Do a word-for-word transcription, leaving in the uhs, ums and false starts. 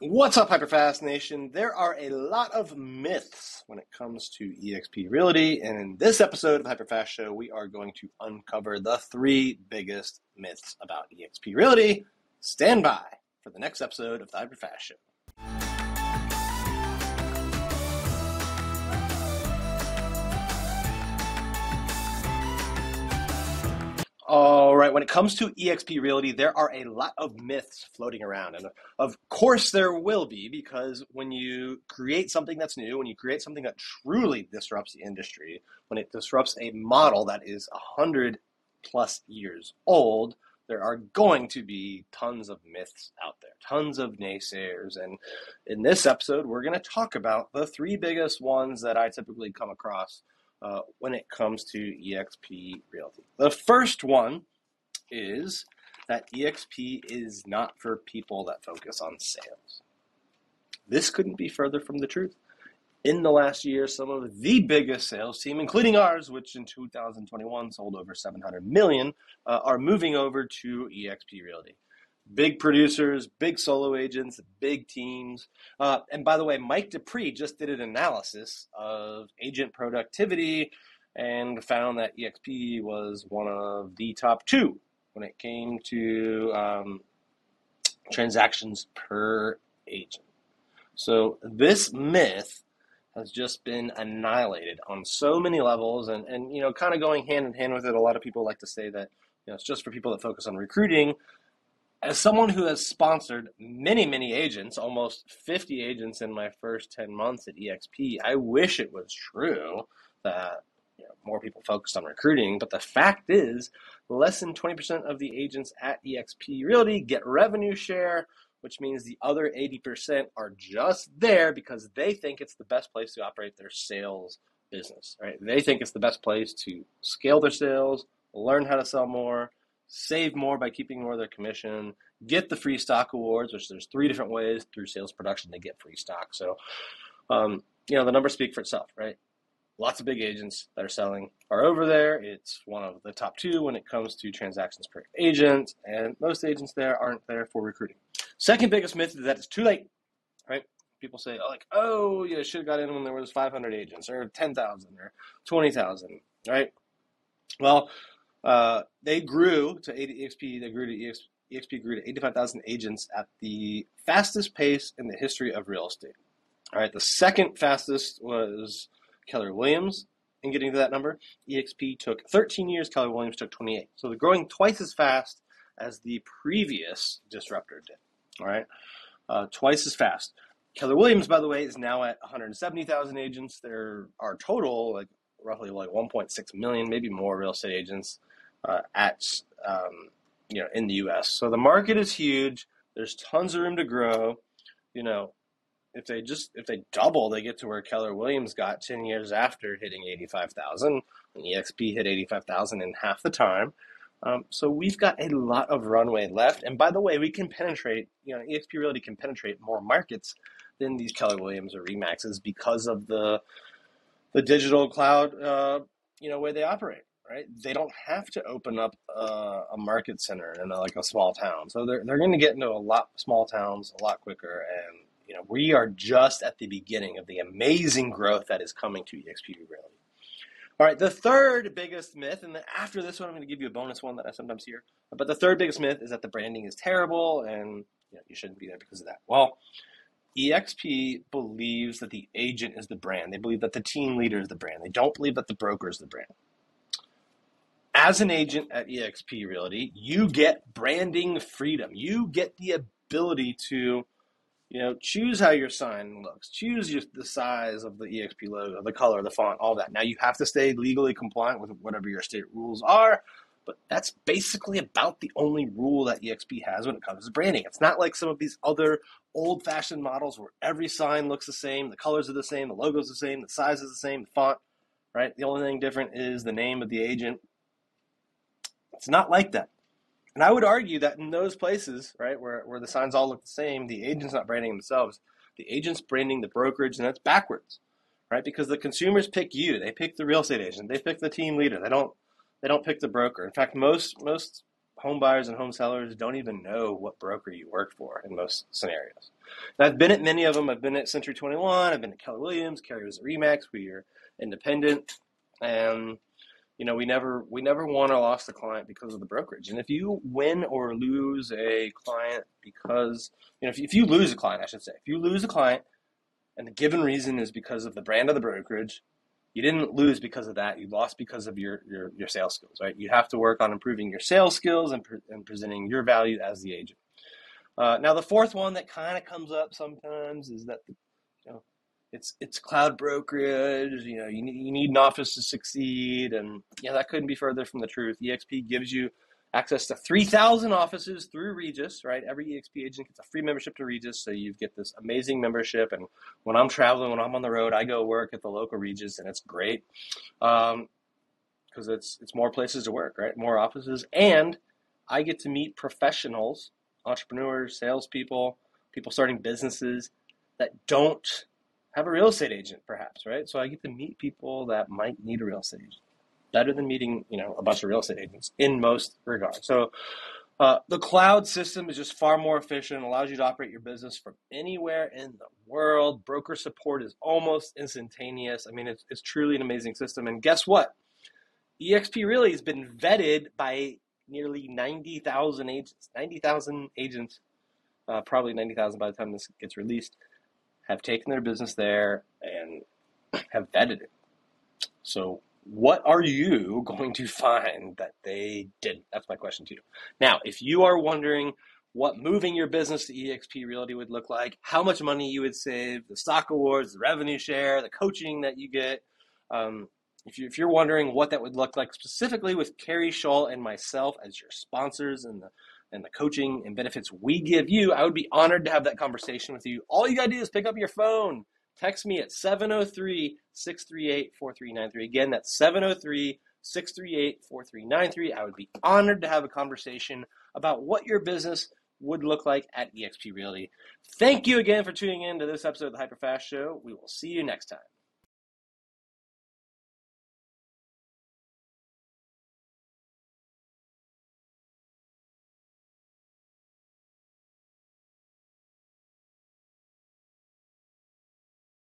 What's up, HyperFast Nation? There are a lot of myths when it comes to eXp Realty, and in this episode of the HyperFast Show, we are going to uncover the three biggest myths about eXp Realty. Stand by for the next episode of the HyperFast Show. All right, when it comes to eXp Realty, there are a lot of myths floating around. And of course there will be, because when you create something that's new, when you create something that truly disrupts the industry, when it disrupts a model that is one hundred plus years old, there are going to be tons of myths out there, tons of naysayers. And in this episode, we're going to talk about the three biggest ones that I typically come across Uh, when it comes to eXp Realty. The first one is that eXp is not for people that focus on sales. This couldn't be further from the truth. In the last year, some of the biggest sales team, including ours, which in two thousand twenty-one sold over seven hundred million, uh, are moving over to eXp Realty. Big producers, big solo agents, big teams. Uh, and by the way, Mike Dupree just did an analysis of agent productivity and found that eXp was one of the top two when it came to um, transactions per agent. So this myth has just been annihilated on so many levels, and, and you know, kind of going hand in hand with it. A lot of people like to say that, you know, it's just for people that focus on recruiting. As someone who has sponsored many, many agents, almost fifty agents in my first ten months at eXp, I wish it was true that, you know, more people focused on recruiting. But the fact is, less than twenty percent of the agents at eXp Realty get revenue share, which means the other eighty percent are just there because they think it's the best place to operate their sales business, right? They think it's the best place to scale their sales, learn how to sell more, save more by keeping more of their commission, get the free stock awards, which there's three different ways through sales production to get free stock. So, um, you know, the numbers speak for itself, right? Lots of big agents that are selling are over there. It's one of the top two when it comes to transactions per agent, and most agents there aren't there for recruiting. Second biggest myth is that it's too late, right? People say, oh, like, oh, you should have got in when there was five hundred agents or ten thousand or twenty thousand, right? Well, Uh, they grew to eXp. They grew to eXp, eXp grew to eighty-five thousand agents at the fastest pace in the history of real estate. All right, the second fastest was Keller Williams in getting to that number. eXp took thirteen years. Keller Williams took twenty-eight. So they're growing twice as fast as the previous disruptor did. All right, uh, twice as fast. Keller Williams, by the way, is now at one hundred seventy thousand agents. There are total like roughly like one point six million, maybe more, real estate agents Uh, at um, you know, in the U S So the market is huge. There's tons of room to grow. You know, if they just if they double, they get to where Keller Williams got ten years after hitting eighty-five thousand, and eXp hit eighty-five thousand in half the time. Um, so we've got a lot of runway left. And by the way, we can penetrate. You know, eXp Realty can penetrate more markets than these Keller Williams or Remaxes because of the the digital cloud uh, you know way they operate. Right, they don't have to open up uh, a market center in a, like a small town, so they're they're going to get into a lot small towns a lot quicker. And you know, we are just at the beginning of the amazing growth that is coming to eXp Realty. All right, the third biggest myth, and then after this one, I'm going to give you a bonus one that I sometimes hear. But the third biggest myth is that the branding is terrible, and you know, you shouldn't be there because of that. Well, eXp believes that the agent is the brand. They believe that the team leader is the brand. They don't believe that the broker is the brand. As an agent at eXp Realty, you get branding freedom. You get the ability to, you know, choose how your sign looks, choose your, the size of the eXp logo, the color, the font, all that. Now you have to stay legally compliant with whatever your state rules are, but that's basically about the only rule that eXp has when it comes to branding. It's not like some of these other old-fashioned models where every sign looks the same, the colors are the same, the logo's the same, the size is the same, the font, right? The only thing different is the name of the agent. It's not like that. And I would argue that in those places, right, where, where the signs all look the same, the agent's not branding themselves. The agent's branding the brokerage, and that's backwards, right? Because the consumers pick you. They pick the real estate agent. They pick the team leader. They don't they don't pick the broker. In fact, most most home buyers and home sellers don't even know what broker you work for in most scenarios. And I've been at many of them. I've been at Century twenty-one. I've been at Keller Williams. Keri was at Remax. We are independent. And, you know, we never we never won or lost a client because of the brokerage. And if you win or lose a client because, you know, if you, if you lose a client, I should say, if you lose a client and the given reason is because of the brand of the brokerage, you didn't lose because of that. You lost because of your, your, your sales skills, right? You have to work on improving your sales skills and, pre and presenting your value as the agent. Uh, now, the fourth one that kind of comes up sometimes is that, you know, it's it's cloud brokerage. You know, you need, you need an office to succeed, and yeah, that couldn't be further from the truth. eXp gives you access to three thousand offices through Regus, right? Every eXp agent gets a free membership to Regus, so you get this amazing membership. And when I'm traveling, when I'm on the road, I go work at the local Regus, and it's great because um, it's it's more places to work, right? More offices, and I get to meet professionals, entrepreneurs, salespeople, people starting businesses that don't have a real estate agent, perhaps, right? So I get to meet people that might need a real estate agent. Better than meeting, you know, a bunch of real estate agents in most regards. So uh, the cloud system is just far more efficient, allows you to operate your business from anywhere in the world. Broker support is almost instantaneous. I mean, it's, it's truly an amazing system. And guess what? eXp Realty has been vetted by nearly ninety thousand agents. ninety thousand agents, uh, probably ninety thousand by the time this gets released, have taken their business there and have vetted it. So what are you going to find that they didn't? That's my question to you. Now, if you are wondering what moving your business to eXp Realty would look like, how much money you would save, the stock awards, the revenue share, the coaching that you get, um, if, you, if you're wondering what that would look like specifically with Keri Shull and myself as your sponsors and the, and the coaching and benefits we give you, I would be honored to have that conversation with you. All you got to do is pick up your phone. Text me at seven oh three, six three eight, four three nine three. Again, that's seven oh three, six three eight, four three nine three. I would be honored to have a conversation about what your business would look like at eXp Realty. Thank you again for tuning in to this episode of the HyperFast Show. We will see you next time.